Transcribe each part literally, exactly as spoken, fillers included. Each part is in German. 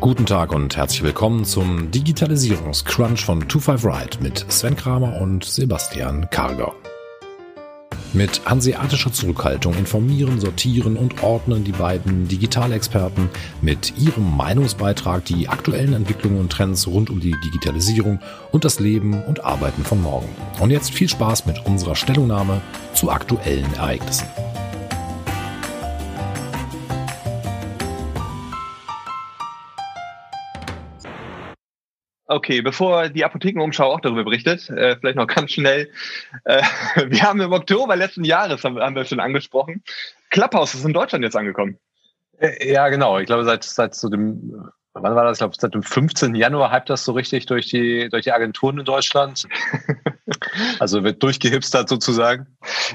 Guten Tag und herzlich willkommen zum Digitalisierungscrunch von fünfundzwanzig Ride mit Sven Kramer und Sebastian Karger. Mit hanseatischer Zurückhaltung informieren, sortieren und ordnen die beiden Digitalexperten mit ihrem Meinungsbeitrag die aktuellen Entwicklungen und Trends rund um die Digitalisierung und das Leben und Arbeiten von morgen. Und jetzt viel Spaß mit unserer Stellungnahme zu aktuellen Ereignissen. Okay, bevor die Apothekenumschau auch darüber berichtet, äh, vielleicht noch ganz schnell. Äh, wir haben im Oktober letzten Jahres, haben, haben wir schon angesprochen, Clubhouse ist in Deutschland jetzt angekommen. Ja, genau. Ich glaube, seit, seit so dem, wann war das? Ich glaube, seit dem fünfzehnten Januar hypt das so richtig durch die, durch die Agenturen in Deutschland. Also wird durchgehipstert sozusagen.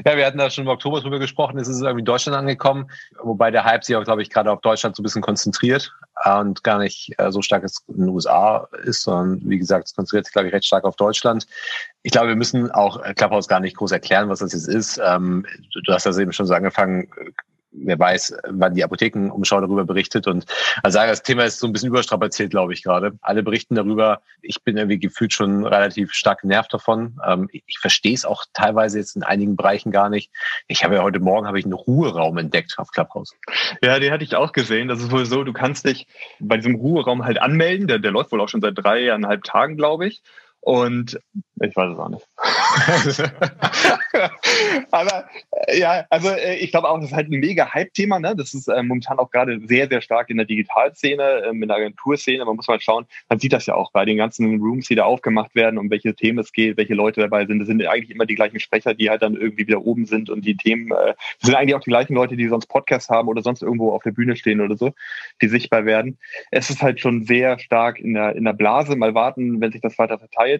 Ja, wir hatten da schon im Oktober drüber gesprochen. Es ist irgendwie in Deutschland angekommen, wobei der Hype sich auch, glaube ich, gerade auf Deutschland so ein bisschen konzentriert und gar nicht so stark in den U S A ist, sondern wie gesagt, es konzentriert sich, glaube ich, recht stark auf Deutschland. Ich glaube, wir müssen auch Clubhouse gar nicht groß erklären, was das jetzt ist. Du hast das eben schon so angefangen. Wer weiß, wann die Apothekenumschau darüber berichtet. Und also sagen, das Thema ist so ein bisschen überstrapaziert, glaube ich, gerade. Alle berichten darüber. Ich bin irgendwie gefühlt schon relativ stark genervt davon. Ähm, ich verstehe es auch teilweise jetzt in einigen Bereichen gar nicht. Ich habe ja heute Morgen habe ich einen Ruheraum entdeckt auf Clubhouse. Ja, den hatte ich auch gesehen. Das ist wohl so, du kannst dich bei diesem Ruheraum halt anmelden. Der, der läuft wohl auch schon seit dreieinhalb Tagen, glaube ich. Und ich weiß es auch nicht. Aber ja, also ich glaube auch, das ist halt ein mega Hype-Thema. Ne? Das ist äh, momentan auch gerade sehr, sehr stark in der Digitalszene, ähm, in der Agenturszene. Man muss mal schauen, man sieht das ja auch bei den ganzen Rooms, die da aufgemacht werden, um welche Themen es geht, welche Leute dabei sind. Das sind eigentlich immer die gleichen Sprecher, die halt dann irgendwie wieder oben sind und die Themen, äh, das sind eigentlich auch die gleichen Leute, die sonst Podcasts haben oder sonst irgendwo auf der Bühne stehen oder so, die sichtbar werden. Es ist halt schon sehr stark in der, in der Blase. Mal warten, wenn sich das weiter verteilt.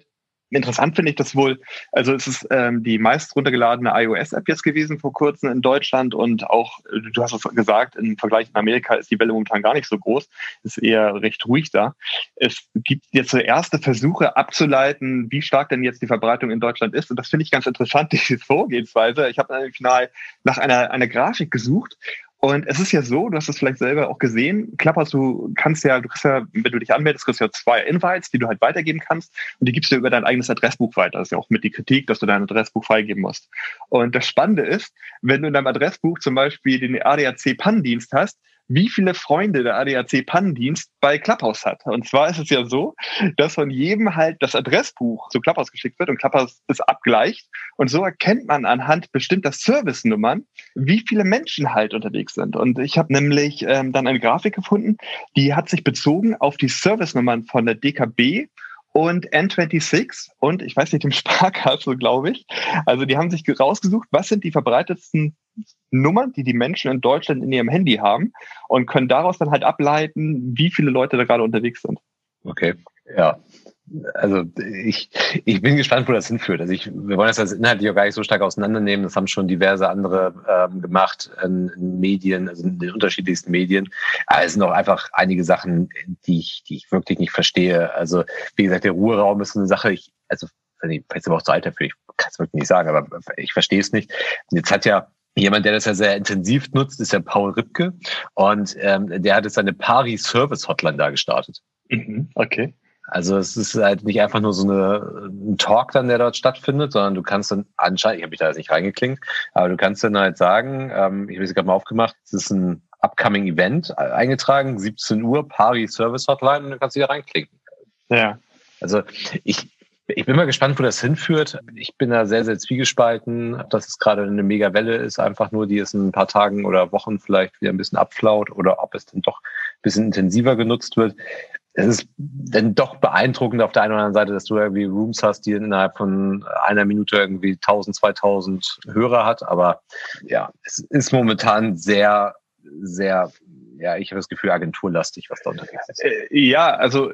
Interessant finde ich das wohl, also es ist ähm, die meist runtergeladene iOS-App jetzt gewesen vor kurzem in Deutschland und auch, du hast es gesagt, im Vergleich in Amerika ist die Welle momentan gar nicht so groß, ist eher recht ruhig da. Es gibt jetzt so erste Versuche abzuleiten, wie stark denn jetzt die Verbreitung in Deutschland ist und das finde ich ganz interessant, diese Vorgehensweise. Ich habe im Final nach einer, einer Grafik gesucht. Und es ist ja so, du hast es vielleicht selber auch gesehen, Clubhouse, du kannst ja, du kriegst ja, wenn du dich anmeldest, kriegst du ja zwei Invites, die du halt weitergeben kannst und die gibst du über dein eigenes Adressbuch weiter. Das ist ja auch mit die Kritik, dass du dein Adressbuch freigeben musst. Und das Spannende ist, wenn du in deinem Adressbuch zum Beispiel den A D A C-P A N-Dienst hast, wie viele Freunde der A D A C-P A N-Dienst bei Clubhouse hat. Und zwar ist es ja so, dass von jedem halt das Adressbuch zu Clubhouse geschickt wird und Clubhouse ist abgleicht. Und so erkennt man anhand bestimmter Service-Nummern, wie viele Menschen halt unterwegs sind. Und ich habe nämlich ähm, dann eine Grafik gefunden, die hat sich bezogen auf die Service-Nummern von der D K B und N sechsundzwanzig und ich weiß nicht, dem Sparkasse, glaube ich. Also die haben sich rausgesucht, was sind die verbreitetsten Nummern, die die Menschen in Deutschland in ihrem Handy haben und können daraus dann halt ableiten, wie viele Leute da gerade unterwegs sind. Okay, ja. Also ich, ich bin gespannt, wo das hinführt. Also ich, wir wollen das jetzt inhaltlich auch gar nicht so stark auseinandernehmen. Das haben schon diverse andere ähm, gemacht in, in Medien, also in den unterschiedlichsten Medien. Aber es sind auch einfach einige Sachen, die ich, die ich wirklich nicht verstehe. Also wie gesagt, der Ruheraum ist eine Sache. Ich, also vielleicht ist aber auch zu alt dafür. Ich kann es wirklich nicht sagen, aber ich verstehe es nicht. Jetzt hat ja jemand, der das ja sehr intensiv nutzt, ist ja Paul Ripke. Und ähm, der hat jetzt seine Pari-Service-Hotline da gestartet. Mhm, okay. Also es ist halt nicht einfach nur so eine, ein Talk dann, der dort stattfindet, sondern du kannst dann anscheinend, ich habe mich da jetzt nicht reingeklinkt, aber du kannst dann halt sagen, ähm, ich habe es gerade mal aufgemacht, es ist ein upcoming Event eingetragen, siebzehn Uhr, Pari Service Hotline und dann kannst du da reinklinken. Ja. Also ich Ich bin mal gespannt, wo das hinführt. Ich bin da sehr, sehr zwiegespalten, ob das gerade eine Mega-Welle ist, einfach nur, die es in ein paar Tagen oder Wochen vielleicht wieder ein bisschen abflaut oder ob es dann doch ein bisschen intensiver genutzt wird. Es ist dann doch beeindruckend auf der einen oder anderen Seite, dass du irgendwie Rooms hast, die innerhalb von einer Minute irgendwie tausend, zweitausend Hörer hat. Aber ja, es ist momentan sehr, sehr... Ja, ich habe das Gefühl, agenturlastig, was da unterwegs ist. Ja, also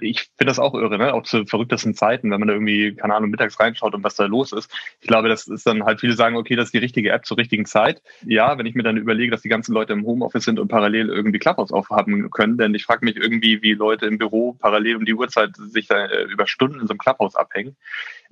ich finde das auch irre, ne? Auch zu verrücktesten Zeiten, wenn man da irgendwie, keine Ahnung, mittags reinschaut und was da los ist. Ich glaube, das ist dann halt, viele sagen, okay, das ist die richtige App zur richtigen Zeit. Ja, wenn ich mir dann überlege, dass die ganzen Leute im Homeoffice sind und parallel irgendwie Clubhouse aufhaben können, denn ich frage mich irgendwie, wie Leute im Büro parallel um die Uhrzeit sich da über Stunden in so einem Clubhouse abhängen.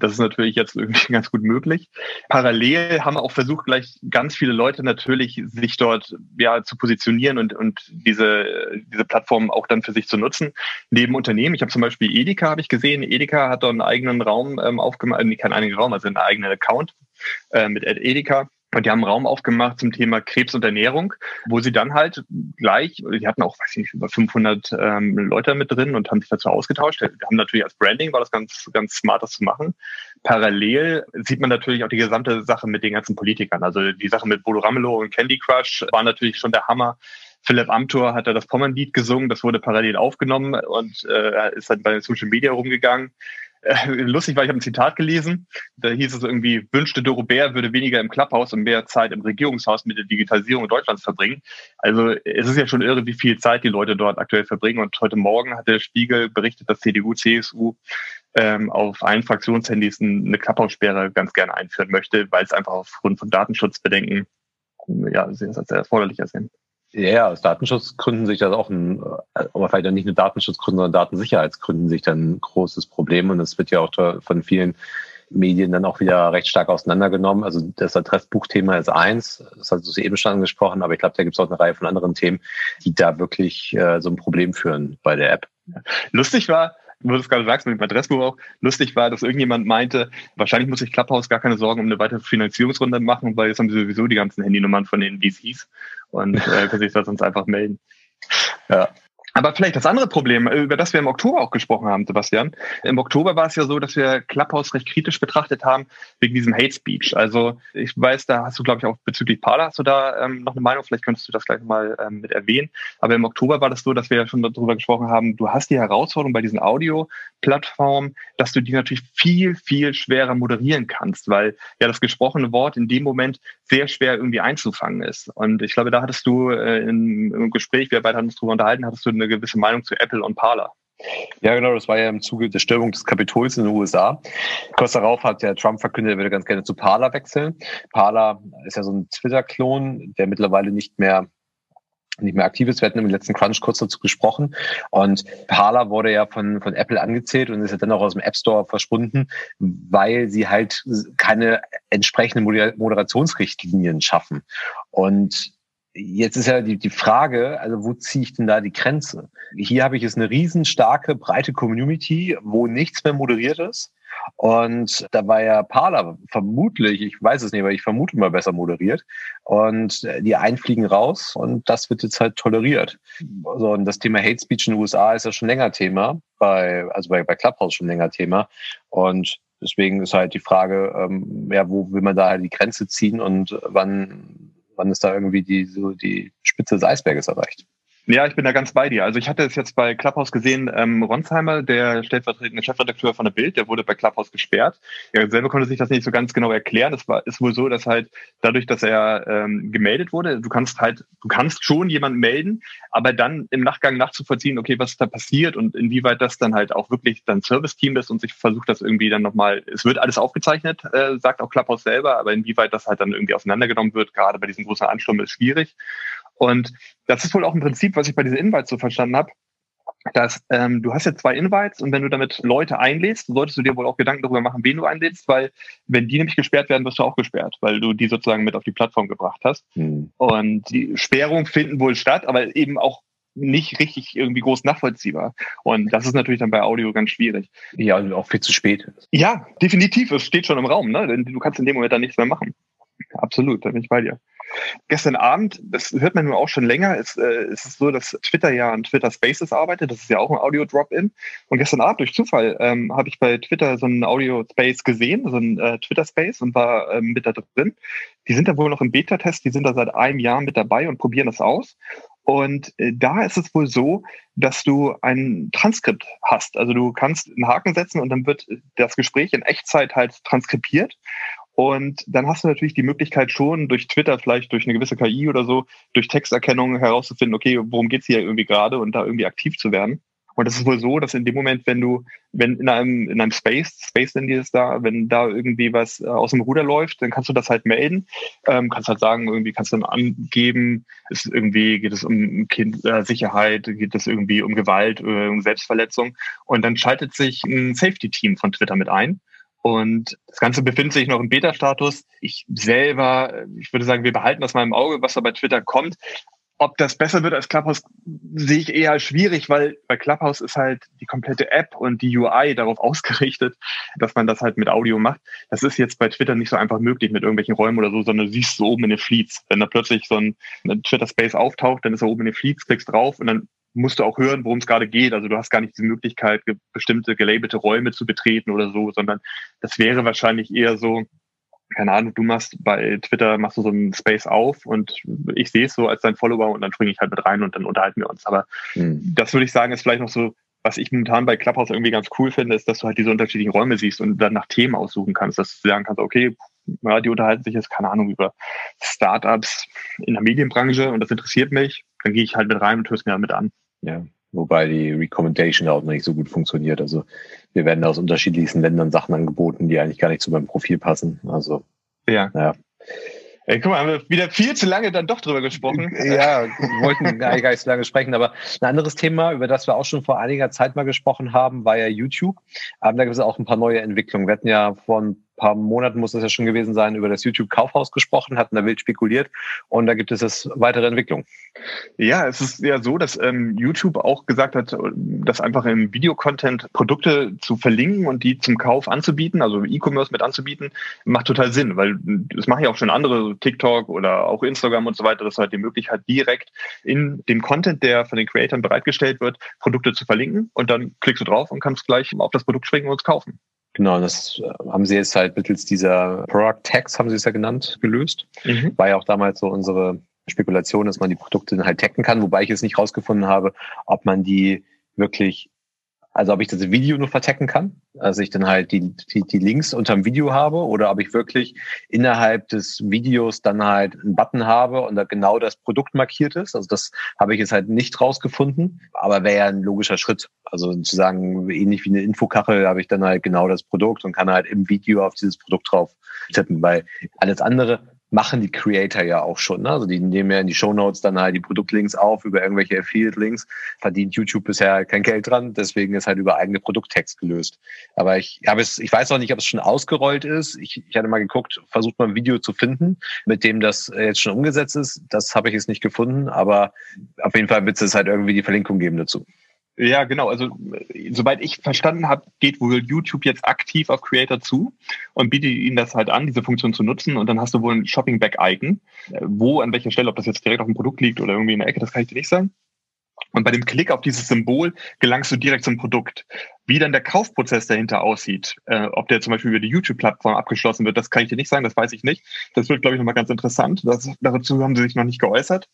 Das ist natürlich jetzt irgendwie ganz gut möglich. Parallel haben auch versucht, gleich ganz viele Leute natürlich sich dort ja zu positionieren und und diese diese Plattform auch dann für sich zu nutzen. Neben Unternehmen, ich habe zum Beispiel Edeka, habe ich gesehen. Edeka hat dort einen eigenen Raum ähm, aufgemacht, nee, keinen eigenen Raum, also einen eigenen Account äh, mit Edeka. Und die haben einen Raum aufgemacht zum Thema Krebs und Ernährung, wo sie dann halt gleich, die hatten auch, weiß ich nicht, über fünfhundert ähm, Leute mit drin und haben sich dazu ausgetauscht. Wir haben natürlich als Branding, war das ganz, ganz smart, das zu machen. Parallel sieht man natürlich auch die gesamte Sache mit den ganzen Politikern. Also die Sache mit Bodo Ramelow und Candy Crush war natürlich schon der Hammer. Philipp Amthor hat da das Pommernlied gesungen, das wurde parallel aufgenommen und äh, ist dann bei den Social Media rumgegangen. Lustig war, ich habe ein Zitat gelesen, da hieß es irgendwie, wünschte Dorobert würde weniger im Clubhouse und mehr Zeit im Regierungshaus mit der Digitalisierung Deutschlands verbringen. Also es ist ja schon irre, wie viel Zeit die Leute dort aktuell verbringen. Und heute Morgen hat der Spiegel berichtet, dass C D U, C S U ähm, auf allen Fraktionshandys eine Clubhouse-Sperre ganz gerne einführen möchte, weil es einfach aufgrund von Datenschutzbedenken ja, sehr, sehr erforderlicher sind. Ja, yeah, aus Datenschutzgründen sich das auch, ein, aber vielleicht auch nicht nur Datenschutzgründen, sondern Datensicherheitsgründen sich dann ein großes Problem. Und das wird ja auch von vielen Medien dann auch wieder recht stark auseinandergenommen. Also das Adressbuchthema ist eins, das hast du eben schon angesprochen, aber ich glaube, da gibt es auch eine Reihe von anderen Themen, die da wirklich äh, so ein Problem führen bei der App. Lustig war, wo du es gerade sagst, mit dem Adressbuch auch, lustig war, dass irgendjemand meinte, wahrscheinlich muss sich Clubhouse gar keine Sorgen um eine weitere Finanzierungsrunde machen, weil jetzt haben sie sowieso die ganzen Handynummern von den V Cs und äh, können sich das sonst einfach melden. Ja. Aber vielleicht das andere Problem, über das wir im Oktober auch gesprochen haben, Sebastian. Im Oktober war es ja so, dass wir Clubhouse recht kritisch betrachtet haben wegen diesem Hate Speech. Also ich weiß, da hast du, glaube ich, auch bezüglich Parler hast du da ähm, noch eine Meinung. Vielleicht könntest du das gleich mal ähm, mit erwähnen. Aber im Oktober war das so, dass wir ja schon darüber gesprochen haben, du hast die Herausforderung bei diesen Audio-Plattformen, dass du die natürlich viel, viel schwerer moderieren kannst, weil ja das gesprochene Wort in dem Moment sehr schwer irgendwie einzufangen ist. Und ich glaube, da hattest du äh, in, im Gespräch, wir beide haben uns darüber unterhalten, hattest du eine gewisse Meinung zu Apple und Parler. Ja, genau, das war ja im Zuge der Stürmung des Kapitols in den U S A. Kurz darauf hat der Trump verkündet, er würde ganz gerne zu Parler wechseln. Parler ist ja so ein Twitter-Klon, der mittlerweile nicht mehr nicht mehr aktiv ist. Wir hatten im letzten Crunch kurz dazu gesprochen. Und Parler wurde ja von, von Apple angezählt und ist ja dann auch aus dem App Store verschwunden, weil sie halt keine entsprechenden Moderationsrichtlinien schaffen. Und jetzt ist ja die, die Frage, also wo ziehe ich denn da die Grenze? Hier habe ich jetzt eine riesenstarke, breite Community, wo nichts mehr moderiert ist. Und da war ja Parler vermutlich, ich weiß es nicht, aber ich vermute mal besser moderiert. Und die einfliegen raus und das wird jetzt halt toleriert. Also das Thema Hate Speech in den U S A ist ja schon länger Thema, bei, also bei, bei Clubhouse schon länger Thema. Und deswegen ist halt die Frage, ähm, ja, wo will man da halt die Grenze ziehen und wann... Wann ist da irgendwie die, so die Spitze des Eisberges erreicht? Ja, ich bin da ganz bei dir. Also ich hatte es jetzt bei Clubhouse gesehen, ähm, Ronzheimer, der stellvertretende Chefredakteur von der Bild, der wurde bei Clubhouse gesperrt. Er selber konnte sich das nicht so ganz genau erklären. Es war, ist wohl so, dass halt dadurch, dass er ähm, gemeldet wurde, du kannst halt, du kannst schon jemanden melden, aber dann im Nachgang nachzuvollziehen, okay, was ist da passiert und inwieweit das dann halt auch wirklich dein Service-Team ist und sich versucht, das irgendwie dann nochmal, es wird alles aufgezeichnet, äh, sagt auch Clubhouse selber, aber inwieweit das halt dann irgendwie auseinandergenommen wird, gerade bei diesem großen Ansturm ist schwierig. Und das ist wohl auch ein Prinzip, was ich bei diesen Invites so verstanden habe, dass ähm, du hast jetzt zwei Invites und wenn du damit Leute einlädst, solltest du dir wohl auch Gedanken darüber machen, wen du einlädst, weil wenn die nämlich gesperrt werden, wirst du auch gesperrt, weil du die sozusagen mit auf die Plattform gebracht hast. Mhm. Und die Sperrungen finden wohl statt, aber eben auch nicht richtig irgendwie groß nachvollziehbar. Und das ist natürlich dann bei Audio ganz schwierig. Ja, und auch viel zu spät. Ja, definitiv. Es steht schon im Raum, ne? Du kannst in dem Moment dann nichts mehr machen. Absolut, da bin ich bei dir. Gestern Abend, das hört man nun auch schon länger, ist, äh, ist es so, dass Twitter ja an Twitter Spaces arbeitet, das ist ja auch ein Audio-Drop-In. Und gestern Abend durch Zufall ähm, habe ich bei Twitter so einen Audio-Space gesehen, so einen äh, Twitter-Space und war ähm, mit da drin. Die sind da wohl noch im Beta-Test, die sind da seit einem Jahr mit dabei und probieren das aus. Und da ist es wohl so, dass du ein Transkript hast. Also du kannst einen Haken setzen und dann wird das Gespräch in Echtzeit halt transkribiert. Und dann hast du natürlich die Möglichkeit schon durch Twitter, vielleicht durch eine gewisse K I oder so, durch Texterkennung herauszufinden, okay, worum geht's hier irgendwie gerade und da irgendwie aktiv zu werden. Und das ist wohl so, dass in dem Moment, wenn du, wenn in einem, in einem Space, Space nennen die das da, wenn da irgendwie was aus dem Ruder läuft, dann kannst du das halt melden, ähm, kannst halt sagen, irgendwie kannst du dann angeben, ist irgendwie, geht es um Kindersicherheit, geht es irgendwie um Gewalt, um Selbstverletzung. Und dann schaltet sich ein Safety-Team von Twitter mit ein. Und das Ganze befindet sich noch im Beta-Status. Ich selber, ich würde sagen, wir behalten das mal im Auge, was da bei Twitter kommt. Ob das besser wird als Clubhouse, sehe ich eher schwierig, weil bei Clubhouse ist halt die komplette App und die U I darauf ausgerichtet, dass man das halt mit Audio macht. Das ist jetzt bei Twitter nicht so einfach möglich mit irgendwelchen Räumen oder so, sondern du siehst so oben in den Fleets. Wenn da plötzlich so ein, ein Twitter-Space auftaucht, dann ist er oben in den Fleets, klickst drauf und dann musst du auch hören, worum es gerade geht. Also du hast gar nicht die Möglichkeit, ge- bestimmte gelabelte Räume zu betreten oder so, sondern das wäre wahrscheinlich eher so, keine Ahnung, du machst bei Twitter, machst du so einen Space auf und ich sehe es so als dein Follower und dann springe ich halt mit rein und dann unterhalten wir uns. Aber mhm. das würde ich sagen, ist vielleicht noch so, was ich momentan bei Clubhouse irgendwie ganz cool finde, ist, dass du halt diese unterschiedlichen Räume siehst und dann nach Themen aussuchen kannst, dass du sagen kannst, okay, ja, die unterhalten sich jetzt, keine Ahnung, über Startups in der Medienbranche und das interessiert mich, dann gehe ich halt mit rein und höre es mir halt mit an. Ja, wobei die Recommendation auch noch nicht so gut funktioniert. Also wir werden aus unterschiedlichsten Ländern Sachen angeboten, die eigentlich gar nicht zu meinem Profil passen. Also ja. ja. Ey, guck mal, haben wir wieder viel zu lange dann doch drüber gesprochen. Ja, wir wollten gar nicht so lange sprechen. Aber ein anderes Thema, über das wir auch schon vor einiger Zeit mal gesprochen haben, war ja YouTube. Aber da gibt es auch ein paar neue Entwicklungen. Wir hatten ja vor ein paar Monaten, muss das ja schon gewesen sein, über das YouTube-Kaufhaus gesprochen, hatten da wild spekuliert. Und da gibt es jetzt weitere Entwicklungen. Ja, es ist ja so, dass ähm, YouTube auch gesagt hat, dass einfach im Videocontent Produkte zu verlinken und die zum Kauf anzubieten, also E-Commerce mit anzubieten, macht total Sinn, weil das machen ja auch schon andere, so TikTok oder auch Instagram und so weiter, dass halt die Möglichkeit direkt in dem Content, der von den Creatoren bereitgestellt wird, Produkte zu verlinken und dann klickst du drauf und kannst gleich auf das Produkt springen und es kaufen. Genau, das haben sie jetzt halt mittels dieser Product Tags, haben sie es ja genannt, gelöst. Mhm. War ja auch damals so unsere Spekulation, dass man die Produkte halt taggen kann, wobei ich jetzt nicht rausgefunden habe, ob man die wirklich, also ob ich das Video nur vertaggen kann, also ich dann halt die, die, die Links unterm Video habe oder ob ich wirklich innerhalb des Videos dann halt einen Button habe und da genau das Produkt markiert ist. Also das habe ich jetzt halt nicht rausgefunden, aber wäre ja ein logischer Schritt. Also zu sagen, ähnlich wie eine Infokachel habe ich dann halt genau das Produkt und kann halt im Video auf dieses Produkt drauf tippen, weil alles andere machen die Creator ja auch schon. Ne? Also die nehmen ja in die Shownotes dann halt die Produktlinks auf über irgendwelche Affiliate-Links. Verdient YouTube bisher halt kein Geld dran, deswegen ist halt über eigene Produkttext gelöst. Aber ich habe es, ich weiß noch nicht, ob es schon ausgerollt ist. Ich, ich hatte mal geguckt, versucht mal ein Video zu finden, mit dem das jetzt schon umgesetzt ist. Das habe ich jetzt nicht gefunden, aber auf jeden Fall wird es halt irgendwie die Verlinkung geben dazu. Ja, genau. Also soweit ich verstanden habe, geht wohl YouTube jetzt aktiv auf Creator zu und bietet ihnen das halt an, diese Funktion zu nutzen. Und dann hast du wohl ein Shopping-Bag-Icon. Wo, an welcher Stelle, ob das jetzt direkt auf dem Produkt liegt oder irgendwie in der Ecke, das kann ich dir nicht sagen. Und bei dem Klick auf dieses Symbol gelangst du direkt zum Produkt. Wie dann der Kaufprozess dahinter aussieht, äh, ob der zum Beispiel über die YouTube-Plattform abgeschlossen wird, das kann ich dir nicht sagen, das weiß ich nicht. Das wird, glaube ich, nochmal ganz interessant. Das, dazu haben sie sich noch nicht geäußert.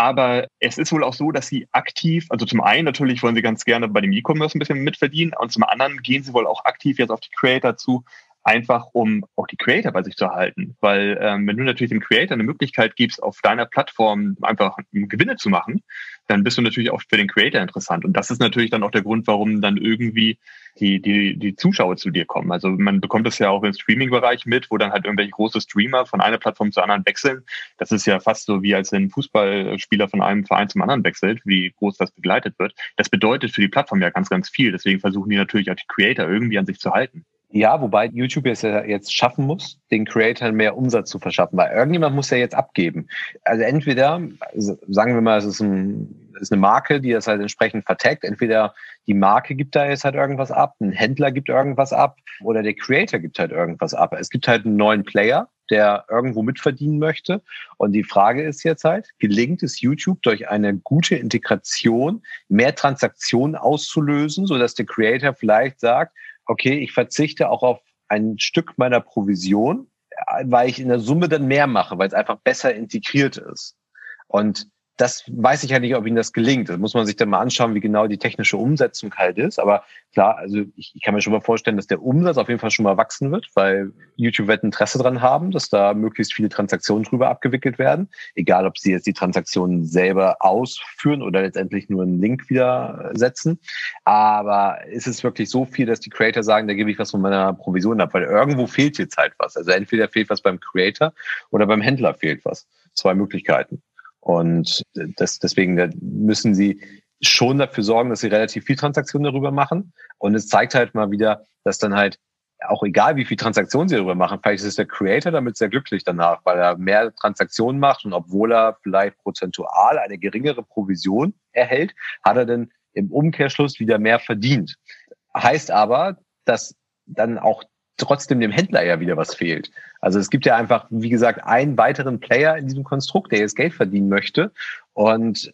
Aber es ist wohl auch so, dass sie aktiv, also zum einen natürlich wollen sie ganz gerne bei dem E-Commerce ein bisschen mitverdienen und zum anderen gehen sie wohl auch aktiv jetzt auf die Creator zu, einfach um auch die Creator bei sich zu halten. Weil ähm, wenn du natürlich dem Creator eine Möglichkeit gibst, auf deiner Plattform einfach Gewinne zu machen, dann bist du natürlich auch für den Creator interessant. Und das ist natürlich dann auch der Grund, warum dann irgendwie die die die Zuschauer zu dir kommen. Also man bekommt das ja auch im Streaming-Bereich mit, wo dann halt irgendwelche große Streamer von einer Plattform zur anderen wechseln. Das ist ja fast so wie, als wenn ein Fußballspieler von einem Verein zum anderen wechselt, wie groß das begleitet wird. Das bedeutet für die Plattform ja ganz, ganz viel. Deswegen versuchen die natürlich auch die Creator irgendwie an sich zu halten. Ja, wobei YouTube es ja jetzt schaffen muss, den Creatorn mehr Umsatz zu verschaffen, weil irgendjemand muss ja jetzt abgeben. Also entweder, sagen wir mal, es ist, ein, ist eine Marke, die das halt entsprechend vertaggt, entweder die Marke gibt da jetzt halt irgendwas ab, ein Händler gibt irgendwas ab oder der Creator gibt halt irgendwas ab. Es gibt halt einen neuen Player, der irgendwo mitverdienen möchte. Und die Frage ist jetzt halt, gelingt es YouTube durch eine gute Integration, mehr Transaktionen auszulösen, sodass der Creator vielleicht sagt, okay, ich verzichte auch auf ein Stück meiner Provision, weil ich in der Summe dann mehr mache, weil es einfach besser integriert ist. Und das weiß ich ja nicht, ob Ihnen das gelingt. Das muss man sich dann mal anschauen, wie genau die technische Umsetzung halt ist. Aber klar, also ich, ich kann mir schon mal vorstellen, dass der Umsatz auf jeden Fall schon mal wachsen wird, weil YouTube wird Interesse dran haben, dass da möglichst viele Transaktionen drüber abgewickelt werden. Egal, ob sie jetzt die Transaktionen selber ausführen oder letztendlich nur einen Link wieder setzen. Aber ist es wirklich so viel, dass die Creator sagen, da gebe ich was von meiner Provision ab? Weil irgendwo fehlt jetzt halt was. Also entweder fehlt was beim Creator oder beim Händler fehlt was. Zwei Möglichkeiten. Und das, deswegen müssen sie schon dafür sorgen, dass sie relativ viel Transaktionen darüber machen. Und es zeigt halt mal wieder, dass dann halt auch egal, wie viel Transaktionen sie darüber machen, vielleicht ist der Creator damit sehr glücklich danach, weil er mehr Transaktionen macht und obwohl er vielleicht prozentual eine geringere Provision erhält, hat er dann im Umkehrschluss wieder mehr verdient. Heißt aber, dass dann auch trotzdem dem Händler ja wieder was fehlt. Also es gibt ja einfach, wie gesagt, einen weiteren Player in diesem Konstrukt, der jetzt Geld verdienen möchte. Und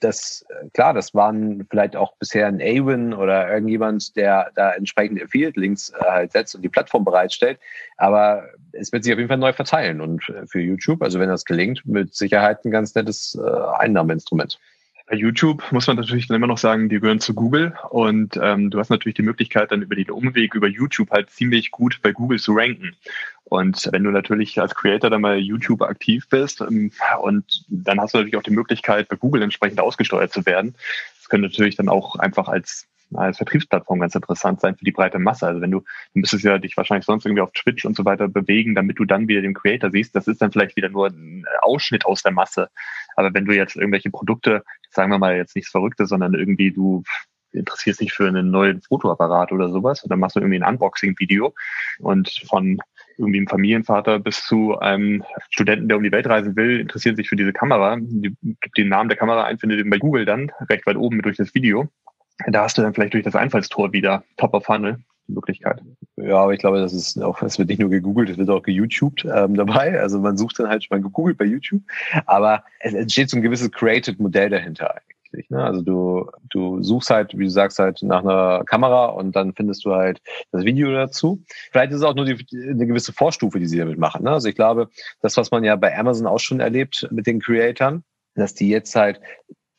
das, klar, das waren vielleicht auch bisher ein A-Win oder irgendjemand, der da entsprechend Affiliate-Links halt setzt und die Plattform bereitstellt. Aber es wird sich auf jeden Fall neu verteilen. Und für YouTube, also wenn das gelingt, mit Sicherheit ein ganz nettes Einnahmeinstrument. Bei YouTube muss man natürlich dann immer noch sagen, die gehören zu Google und ähm, du hast natürlich die Möglichkeit, dann über den Umweg über YouTube halt ziemlich gut bei Google zu ranken. Und wenn du natürlich als Creator dann mal YouTube aktiv bist ähm, und dann hast du natürlich auch die Möglichkeit, bei Google entsprechend ausgesteuert zu werden. Das könnte natürlich dann auch einfach als als Vertriebsplattform ganz interessant sein für die breite Masse. Also wenn du, du müsstest ja dich wahrscheinlich sonst irgendwie auf Twitch und so weiter bewegen, damit du dann wieder den Creator siehst. Das ist dann vielleicht wieder nur ein Ausschnitt aus der Masse. Aber wenn du jetzt irgendwelche Produkte, sagen wir mal jetzt nichts Verrücktes, sondern irgendwie du interessierst dich für einen neuen Fotoapparat oder sowas und dann machst du irgendwie ein Unboxing-Video und von irgendwie ein Familienvater bis zu einem Studenten, der um die Welt reisen will, interessiert sich für diese Kamera, gibt den Namen der Kamera ein, findet ihn bei Google dann recht weit oben durch das Video. Da hast du dann vielleicht durch das Einfallstor wieder Top of Funnel, die Möglichkeit. Ja, aber ich glaube, das ist auch, es wird nicht nur gegoogelt, es wird auch geYouTubed ähm, dabei. Also man sucht dann halt, man googelt bei YouTube, aber es entsteht so ein gewisses Creative-Modell dahinter eigentlich. Ne? Also du, du suchst halt, wie du sagst, halt nach einer Kamera und dann findest du halt das Video dazu. Vielleicht ist es auch nur die, eine gewisse Vorstufe, die sie damit machen. Ne? Also ich glaube, das, was man ja bei Amazon auch schon erlebt mit den Creatoren, dass die jetzt halt,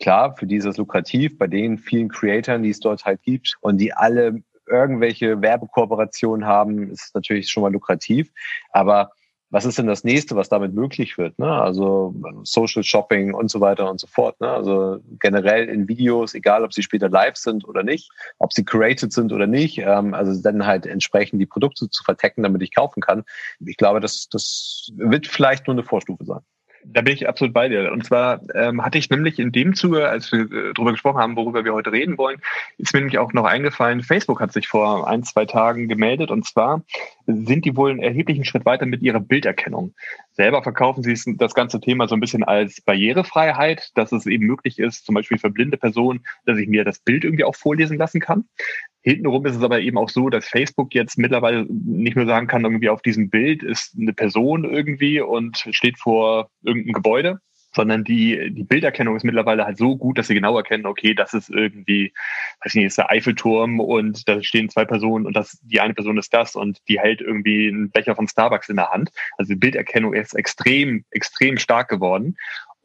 klar, für die ist das lukrativ, bei den vielen Creatoren, die es dort halt gibt und die alle irgendwelche Werbekooperationen haben, ist es natürlich schon mal lukrativ. Aber was ist denn das Nächste, was damit möglich wird? Ne? Also Social Shopping und so weiter und so fort. Ne? Also generell in Videos, egal ob sie später live sind oder nicht, ob sie created sind oder nicht, ähm, also dann halt entsprechend die Produkte zu vertecken, damit ich kaufen kann. Ich glaube, das, das wird vielleicht nur eine Vorstufe sein. Da bin ich absolut bei dir. Und zwar ähm, hatte ich nämlich in dem Zuge, als wir äh, darüber gesprochen haben, worüber wir heute reden wollen, ist mir nämlich auch noch eingefallen, Facebook hat sich vor ein, zwei Tagen gemeldet. Und zwar sind die wohl einen erheblichen Schritt weiter mit ihrer Bilderkennung. Selber verkaufen sie das ganze Thema so ein bisschen als Barrierefreiheit, dass es eben möglich ist, zum Beispiel für blinde Personen, dass ich mir das Bild irgendwie auch vorlesen lassen kann. Hintenrum ist es aber eben auch so, dass Facebook jetzt mittlerweile nicht mehr sagen kann, irgendwie auf diesem Bild ist eine Person irgendwie und steht vor irgendeinem Gebäude, sondern die die Bilderkennung ist mittlerweile halt so gut, dass sie genau erkennen, okay, das ist irgendwie, weiß nicht, ist der Eiffelturm und da stehen zwei Personen und das die eine Person ist das und die hält irgendwie einen Becher von Starbucks in der Hand. Also die Bilderkennung ist extrem, extrem stark geworden.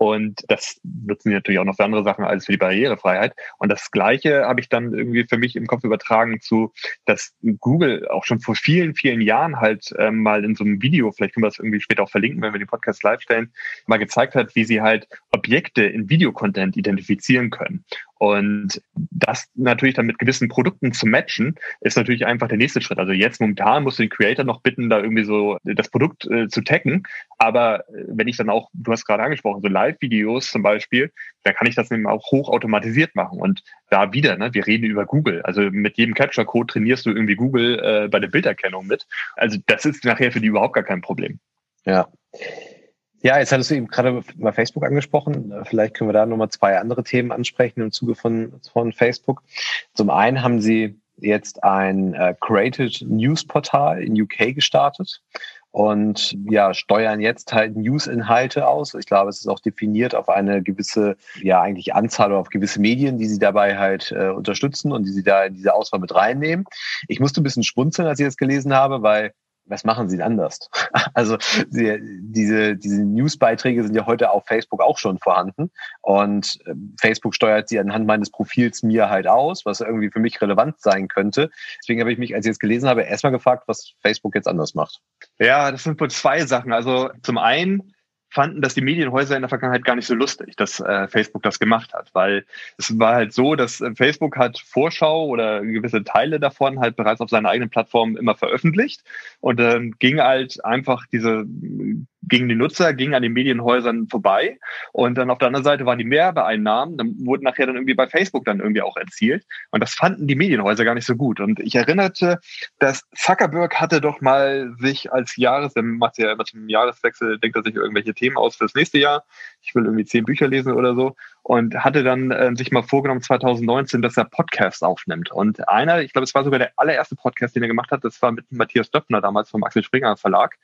Und das nutzen die natürlich auch noch für andere Sachen als für die Barrierefreiheit. Und das Gleiche habe ich dann irgendwie für mich im Kopf übertragen zu, dass Google auch schon vor vielen, vielen Jahren halt äh, mal in so einem Video, vielleicht können wir das irgendwie später auch verlinken, wenn wir den Podcast live stellen, mal gezeigt hat, wie sie halt Objekte in Videocontent identifizieren können. Und das natürlich dann mit gewissen Produkten zu matchen, ist natürlich einfach der nächste Schritt. Also jetzt momentan musst du den Creator noch bitten, da irgendwie so das Produkt äh, zu taggen. Aber wenn ich dann auch, du hast gerade angesprochen, so Live-Videos zum Beispiel, da kann ich das eben auch hochautomatisiert machen. Und da wieder, ne, wir reden über Google. Also mit jedem Capture-Code trainierst du irgendwie Google äh, bei der Bilderkennung mit. Also das ist nachher für die überhaupt gar kein Problem. Ja. Ja, jetzt hattest du eben gerade mal Facebook angesprochen. Vielleicht können wir da nochmal zwei andere Themen ansprechen im Zuge von, von Facebook. Zum einen haben sie jetzt ein äh, Created News Portal in U K gestartet und ja, steuern jetzt halt News-Inhalte aus. Ich glaube, es ist auch definiert auf eine gewisse, ja eigentlich Anzahl oder auf gewisse Medien, die sie dabei halt äh, unterstützen und die sie da in diese Auswahl mit reinnehmen. Ich musste ein bisschen schmunzeln, als ich das gelesen habe, weil was machen sie denn anders? Also sie, diese, diese Newsbeiträge sind ja heute auf Facebook auch schon vorhanden und Facebook steuert sie anhand meines Profils mir halt aus, was irgendwie für mich relevant sein könnte. Deswegen habe ich mich, als ich es gelesen habe, erstmal gefragt, was Facebook jetzt anders macht. Ja, das sind wohl zwei Sachen. Also zum einen fanden das die Medienhäuser in der Vergangenheit gar nicht so lustig, dass äh, Facebook das gemacht hat, weil es war halt so, dass äh, Facebook hat Vorschau oder gewisse Teile davon halt bereits auf seiner eigenen Plattform immer veröffentlicht und dann äh, ging halt einfach diese gegen die Nutzer, ging an den Medienhäusern vorbei. Und dann auf der anderen Seite waren die Werbeeinnahmen, dann wurden nachher dann irgendwie bei Facebook dann irgendwie auch erzielt. Und das fanden die Medienhäuser gar nicht so gut. Und ich erinnerte, dass Zuckerberg hatte doch mal sich als Jahres, der macht ja immer zum Jahreswechsel, denkt er sich irgendwelche Themen aus fürs nächste Jahr. Ich will irgendwie zehn Bücher lesen oder so. Und hatte dann äh, sich mal vorgenommen zwanzig neunzehn, dass er Podcasts aufnimmt. Und einer, ich glaube, es war sogar der allererste Podcast, den er gemacht hat, das war mit Matthias Döpfner damals vom Axel Springer Verlag.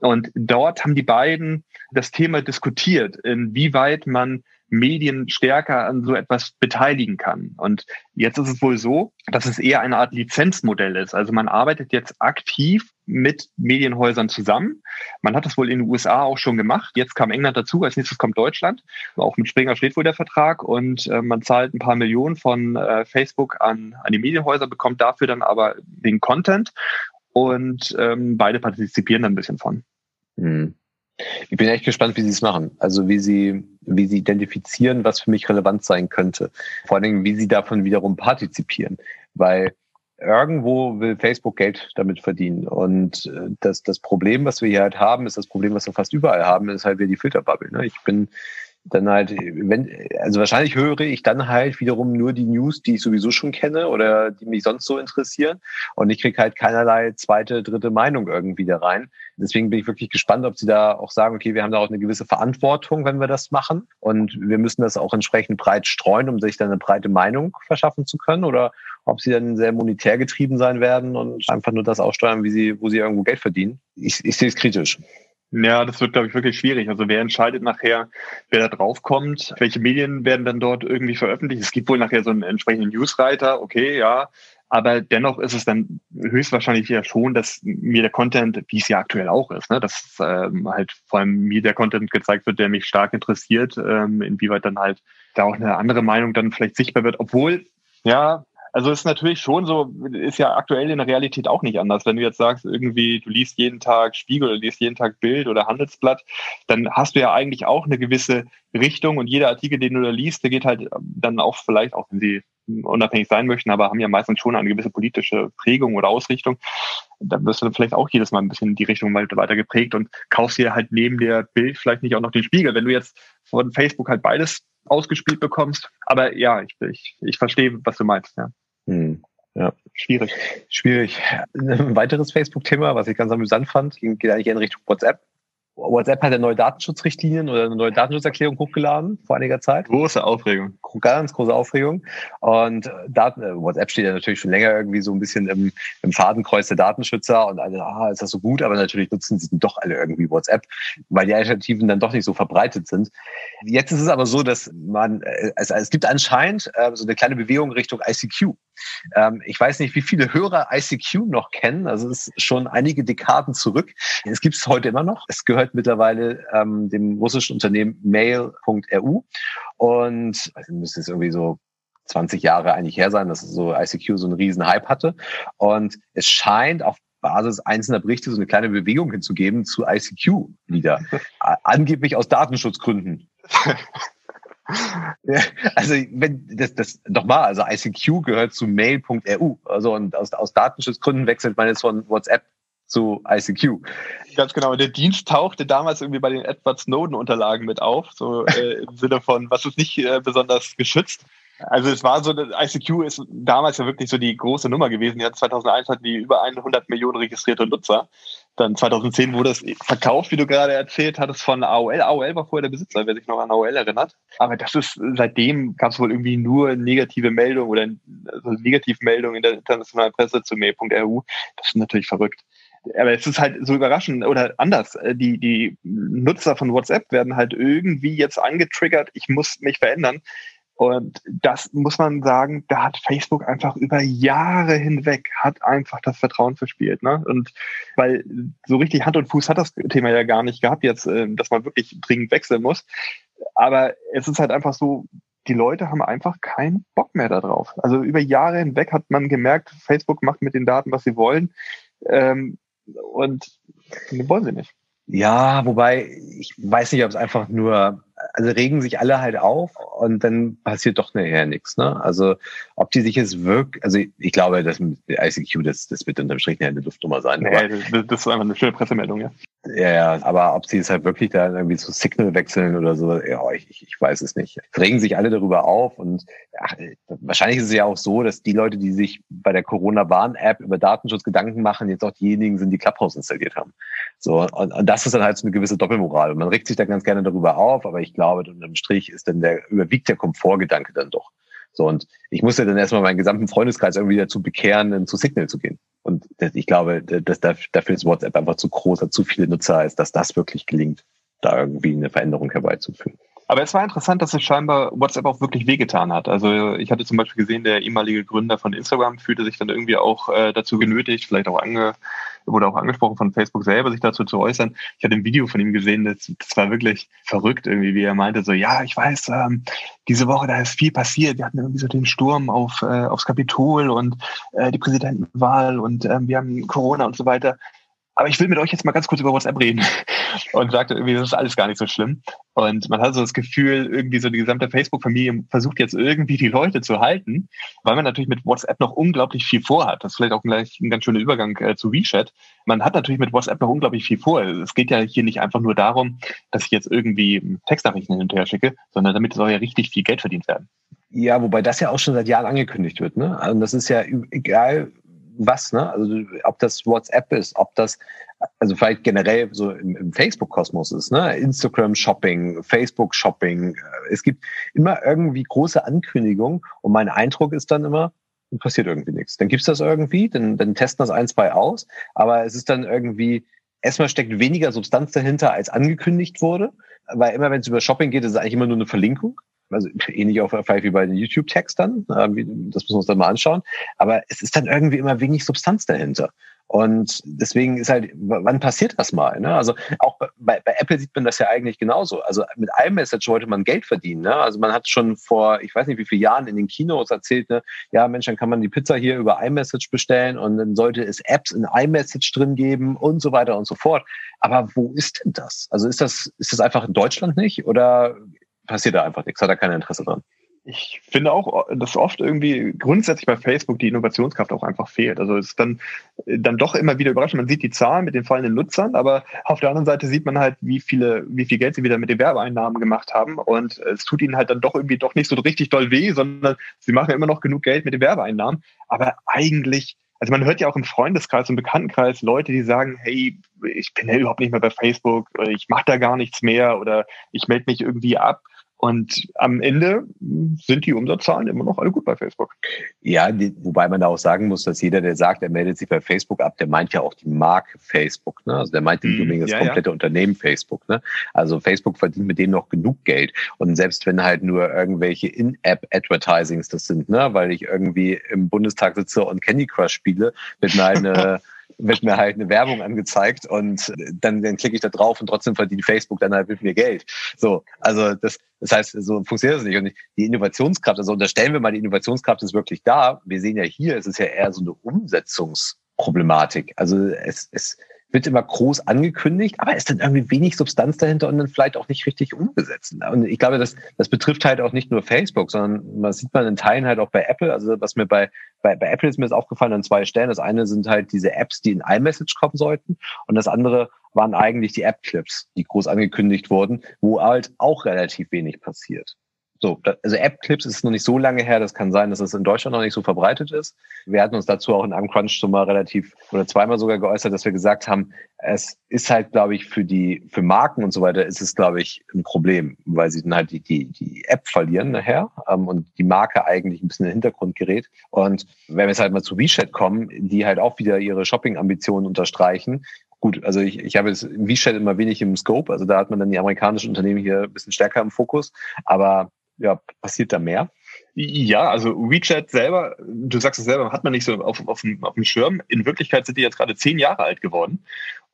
Und dort haben die beiden das Thema diskutiert, inwieweit man Medien stärker an so etwas beteiligen kann. Und jetzt ist es wohl so, dass es eher eine Art Lizenzmodell ist. Also man arbeitet jetzt aktiv mit Medienhäusern zusammen. Man hat das wohl in den U S A auch schon gemacht. Jetzt kam England dazu, als nächstes kommt Deutschland. Auch mit Springer steht wohl der Vertrag und äh, man zahlt ein paar Millionen von äh, Facebook an, an die Medienhäuser, bekommt dafür dann aber den Content und ähm, beide partizipieren dann ein bisschen von. Hm. Ich bin echt gespannt, wie sie es machen. Also wie sie, wie sie identifizieren, was für mich relevant sein könnte. Vor allen Dingen, wie sie davon wiederum partizipieren. Weil irgendwo will Facebook Geld damit verdienen. Und das, das Problem, was wir hier halt haben, ist das Problem, was wir fast überall haben, ist halt wieder die Filterbubble. Ne? Ich bin dann halt, wenn, also wahrscheinlich höre ich dann halt wiederum nur die News, die ich sowieso schon kenne oder die mich sonst so interessieren. Und ich kriege halt keinerlei zweite, dritte Meinung irgendwie da rein. Deswegen bin ich wirklich gespannt, ob sie da auch sagen, okay, wir haben da auch eine gewisse Verantwortung, wenn wir das machen. Und wir müssen das auch entsprechend breit streuen, um sich dann eine breite Meinung verschaffen zu können. Oder ob sie dann sehr monetär getrieben sein werden und einfach nur das aussteuern, wie sie, wo sie irgendwo Geld verdienen. Ich, ich sehe es kritisch. Ja, das wird, glaube ich, wirklich schwierig. Also wer entscheidet nachher, wer da drauf kommt? Welche Medien werden dann dort irgendwie veröffentlicht? Es gibt wohl nachher so einen entsprechenden Newsreiter, okay, ja. Aber dennoch ist es dann höchstwahrscheinlich ja schon, dass mir der Content, wie es ja aktuell auch ist, ne, dass ähm, halt vor allem mir der Content gezeigt wird, der mich stark interessiert, ähm, inwieweit dann halt da auch eine andere Meinung dann vielleicht sichtbar wird. Obwohl, ja, also es ist natürlich schon so, ist ja aktuell in der Realität auch nicht anders. Wenn du jetzt sagst, irgendwie, du liest jeden Tag Spiegel oder liest jeden Tag Bild oder Handelsblatt, dann hast du ja eigentlich auch eine gewisse Richtung und jeder Artikel, den du da liest, der geht halt dann auch vielleicht, auch wenn sie unabhängig sein möchten, aber haben ja meistens schon eine gewisse politische Prägung oder Ausrichtung. Dann wirst du dann vielleicht auch jedes Mal ein bisschen die Richtung weiter geprägt und kaufst dir halt neben der Bild vielleicht nicht auch noch den Spiegel. Wenn du jetzt von Facebook halt beides ausgespielt bekommst. Aber ja, ich, ich, ich verstehe, was du meinst. Ja. Hm, ja. Schwierig. Schwierig. Ein weiteres Facebook-Thema, was ich ganz amüsant fand, geht eigentlich in Richtung WhatsApp. WhatsApp hat ja neue Datenschutzrichtlinien oder eine neue Datenschutzerklärung hochgeladen vor einiger Zeit. Große Aufregung. Ganz große Aufregung. Und Daten, WhatsApp steht ja natürlich schon länger irgendwie so ein bisschen im, im Fadenkreuz der Datenschützer und alle, ah, ist das so gut? Aber natürlich nutzen sie doch alle irgendwie WhatsApp, weil die Alternativen dann doch nicht so verbreitet sind. Jetzt ist es aber so, dass man, es, es gibt anscheinend äh, so eine kleine Bewegung Richtung I C Q. Ähm, ich weiß nicht, wie viele Hörer I C Q noch kennen. Also es ist schon einige Dekaden zurück. Es gibt es heute immer noch. Es gehört mittlerweile ähm, dem russischen Unternehmen mail Punkt R U und also müsste es irgendwie so zwanzig Jahre eigentlich her sein, dass so I C Q so einen riesen Hype hatte und es scheint auf Basis einzelner Berichte so eine kleine Bewegung hinzugeben zu I C Q wieder, angeblich aus Datenschutzgründen. Also wenn das das nochmal, also I C Q gehört zu mail Punkt R U, also und aus aus Datenschutzgründen wechselt man jetzt von WhatsApp zu I C Q. Ganz genau. Der Dienst tauchte damals irgendwie bei den Edward Snowden-Unterlagen mit auf, so äh, im Sinne von, was ist nicht äh, besonders geschützt. Also es war so, I C Q ist damals ja wirklich so die große Nummer gewesen. Ja, zweitausendeins hatten die über hundert Millionen registrierte Nutzer. Dann zweitausendzehn wurde es verkauft, wie du gerade erzählt hattest, von A O L. A O L war vorher der Besitzer, wer sich noch an A O L erinnert. Aber das ist, seitdem gab es wohl irgendwie nur negative Meldungen oder also Negativmeldungen in der internationalen Presse zu mail Punkt R U. Das ist natürlich verrückt. Aber es ist halt so überraschend oder anders. Die, die Nutzer von WhatsApp werden halt irgendwie jetzt angetriggert, ich muss mich verändern. Und das muss man sagen, da hat Facebook einfach über Jahre hinweg, hat einfach das Vertrauen verspielt. Ne? Und weil so richtig Hand und Fuß hat das Thema ja gar nicht gehabt jetzt, dass man wirklich dringend wechseln muss. Aber es ist halt einfach so, die Leute haben einfach keinen Bock mehr darauf. Also über Jahre hinweg hat man gemerkt, Facebook macht mit den Daten, was sie wollen. Ähm, und die wollen sie nicht. Ja, wobei, ich weiß nicht, ob es einfach nur, also regen sich alle halt auf und dann passiert doch nachher nichts, ne? Also, ob die sich jetzt wirklich, also ich, ich glaube, dass I C Q, das, das wird unterm Strich eine Luftnummer sein. Nee, aber das, das ist einfach eine schöne Pressemeldung, ja. Ja, ja, aber ob sie es halt wirklich da irgendwie zu Signal wechseln oder so, ja, ich, ich weiß es nicht. Es regen sich alle darüber auf und ach, wahrscheinlich ist es ja auch so, dass die Leute, die sich bei der Corona-Warn-App über Datenschutz Gedanken machen, jetzt auch diejenigen sind, die Clubhouse installiert haben. So, und, und das ist dann halt so eine gewisse Doppelmoral. Man regt sich da ganz gerne darüber auf, aber ich glaube, unterm Strich ist dann der, überwiegt der Komfortgedanke dann doch. So, und ich musste dann erstmal meinen gesamten Freundeskreis irgendwie dazu bekehren, zu Signal zu gehen. Und ich glaube, dass dafür ist WhatsApp einfach zu groß, hat zu viele Nutzer, als dass das wirklich gelingt, da irgendwie eine Veränderung herbeizuführen. Aber es war interessant, dass es scheinbar WhatsApp auch wirklich wehgetan hat. Also ich hatte zum Beispiel gesehen, der ehemalige Gründer von Instagram fühlte sich dann irgendwie auch äh, dazu genötigt, vielleicht auch ange, wurde auch angesprochen von Facebook selber, sich dazu zu äußern. Ich hatte ein Video von ihm gesehen, das, das war wirklich verrückt irgendwie, wie er meinte, so, ja, ich weiß, ähm, diese Woche, da ist viel passiert. Wir hatten irgendwie so den Sturm auf, äh, aufs Kapitol und äh, die Präsidentenwahl und äh, wir haben Corona und so weiter. Aber ich will mit euch jetzt mal ganz kurz über WhatsApp reden. Und sagte irgendwie, das ist alles gar nicht so schlimm. Und man hat so das Gefühl, irgendwie so die gesamte Facebook-Familie versucht jetzt irgendwie die Leute zu halten, weil man natürlich mit WhatsApp noch unglaublich viel vorhat. Das ist vielleicht auch gleich ein ganz schöner Übergang äh, zu WeChat. Man hat natürlich mit WhatsApp noch unglaublich viel vor. Es geht ja hier nicht einfach nur darum, dass ich jetzt irgendwie Textnachrichten hin und her schicke, sondern damit soll ja richtig viel Geld verdient werden. Ja, wobei das ja auch schon seit Jahren angekündigt wird, ne? Also das ist ja egal, was, ne? Also ob das WhatsApp ist, ob das also vielleicht generell so im, im Facebook-Kosmos ist, ne? Instagram-Shopping, Facebook-Shopping. Es gibt immer irgendwie große Ankündigungen und mein Eindruck ist dann immer, passiert irgendwie nichts. Dann gibt's das irgendwie, dann, dann testen das ein, zwei aus, aber es ist dann irgendwie, erstmal steckt weniger Substanz dahinter, als angekündigt wurde, weil immer, wenn es über Shopping geht, ist es eigentlich immer nur eine Verlinkung. Also ähnlich auch vielleicht wie bei den YouTube-Textern, das müssen wir uns dann mal anschauen, aber es ist dann irgendwie immer wenig Substanz dahinter. Und deswegen ist halt, wann passiert das mal? Ne? Also auch bei, bei Apple sieht man das ja eigentlich genauso. Also mit iMessage wollte man Geld verdienen. Ne? Also man hat schon vor, ich weiß nicht wie vielen Jahren in den Kinos erzählt, ne? Ja Mensch, dann kann man die Pizza hier über iMessage bestellen und dann sollte es Apps in iMessage drin geben und so weiter und so fort. Aber wo ist denn das? Also ist das, ist das einfach in Deutschland nicht oder passiert da einfach nichts, hat da kein Interesse dran. Ich finde auch, dass oft irgendwie grundsätzlich bei Facebook die Innovationskraft auch einfach fehlt. Also es ist dann, dann doch immer wieder überraschend. Man sieht die Zahlen mit den fallenden Nutzern, aber auf der anderen Seite sieht man halt, wie viele, wie viel Geld sie wieder mit den Werbeeinnahmen gemacht haben. Und es tut ihnen halt dann doch irgendwie doch nicht so richtig doll weh, sondern sie machen immer noch genug Geld mit den Werbeeinnahmen. Aber eigentlich, also man hört ja auch im Freundeskreis und Bekanntenkreis Leute, die sagen, hey, ich bin ja überhaupt nicht mehr bei Facebook, ich mache da gar nichts mehr oder ich melde mich irgendwie ab. Und am Ende sind die Umsatzzahlen immer noch alle gut bei Facebook. Ja, die, wobei man da auch sagen muss, dass jeder, der sagt, er meldet sich bei Facebook ab, der meint ja auch die Marke Facebook. Ne? Also der meint nicht unbedingt das ja, komplette ja. Unternehmen Facebook. Ne? Also Facebook verdient mit denen noch genug Geld. Und selbst wenn halt nur irgendwelche In-App-Advertisings das sind, ne? Weil ich irgendwie im Bundestag sitze und Candy Crush spiele, mit meiner wird mir halt eine Werbung angezeigt und dann, dann klicke ich da drauf und trotzdem verdient Facebook dann halt mit mir Geld. So, also das, das heißt, so funktioniert das nicht. Und die Innovationskraft, also unterstellen wir mal, die Innovationskraft ist wirklich da. Wir sehen ja hier, es ist ja eher so eine Umsetzungsproblematik. Also es, es wird immer groß angekündigt, aber ist dann irgendwie wenig Substanz dahinter und dann vielleicht auch nicht richtig umgesetzt. Und ich glaube, das, das betrifft halt auch nicht nur Facebook, sondern das sieht man in Teilen halt auch bei Apple. Also was mir bei, bei, bei Apple ist mir jetzt aufgefallen an zwei Stellen. Das eine sind halt diese Apps, die in iMessage kommen sollten. Und das andere waren eigentlich die App-Clips, die groß angekündigt wurden, wo halt auch relativ wenig passiert. So, also App-Clips ist noch nicht so lange her. Das kann sein, dass es in Deutschland noch nicht so verbreitet ist. Wir hatten uns dazu auch in einem Crunch schon mal relativ oder zweimal sogar geäußert, dass wir gesagt haben, es ist halt, glaube ich, für die für Marken und so weiter ist es, glaube ich, ein Problem, weil sie dann halt die die die App verlieren nachher ähm, und die Marke eigentlich ein bisschen in den Hintergrund gerät. Und wenn wir jetzt halt mal zu WeChat kommen, die halt auch wieder ihre Shopping-Ambitionen unterstreichen. Gut, also ich, ich habe jetzt im WeChat immer wenig im Scope, also da hat man dann die amerikanischen Unternehmen hier ein bisschen stärker im Fokus, aber ja, passiert da mehr? Ja, also WeChat selber, du sagst es selber, hat man nicht so auf, auf, auf dem Schirm. In Wirklichkeit sind die jetzt gerade zehn Jahre alt geworden.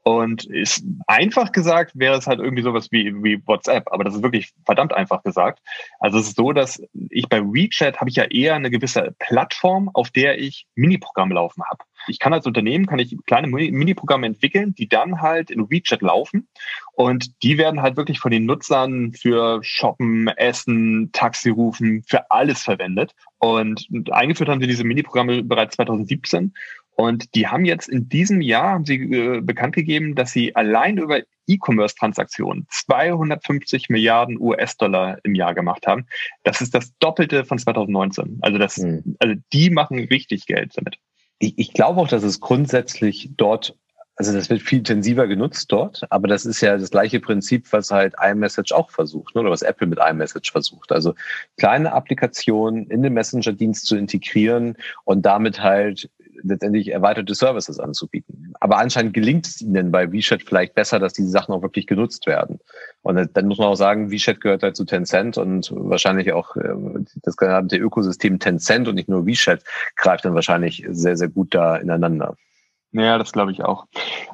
Und ist einfach gesagt, wäre es halt irgendwie sowas wie, wie WhatsApp. Aber das ist wirklich verdammt einfach gesagt. Also es ist so, dass ich bei WeChat habe ich ja eher eine gewisse Plattform, auf der ich Miniprogramme laufen habe. Ich kann als Unternehmen, kann ich kleine Miniprogramme entwickeln, die dann halt in WeChat laufen. Und die werden halt wirklich von den Nutzern für Shoppen, Essen, Taxi rufen, für alles verwendet. Und eingeführt haben sie diese Miniprogramme bereits zwanzig siebzehn. Und die haben jetzt in diesem Jahr, haben sie äh, bekannt gegeben, dass sie allein über E-Commerce-Transaktionen zweihundertfünfzig Milliarden U S-Dollar im Jahr gemacht haben. Das ist das Doppelte von zweitausendneunzehn. Also, das, mhm. also die machen richtig Geld damit. Ich, ich glaube auch, dass es grundsätzlich dort, also das wird viel intensiver genutzt dort, aber das ist ja das gleiche Prinzip, was halt iMessage auch versucht, ne? Oder was Apple mit iMessage versucht. Also kleine Applikationen in den Messenger-Dienst zu integrieren und damit halt letztendlich erweiterte Services anzubieten. Aber anscheinend gelingt es ihnen bei WeChat vielleicht besser, dass diese Sachen auch wirklich genutzt werden. Und dann muss man auch sagen, WeChat gehört halt zu Tencent und wahrscheinlich auch das gesamte Ökosystem Tencent und nicht nur WeChat greift dann wahrscheinlich sehr, sehr gut da ineinander. Ja, das glaube ich auch.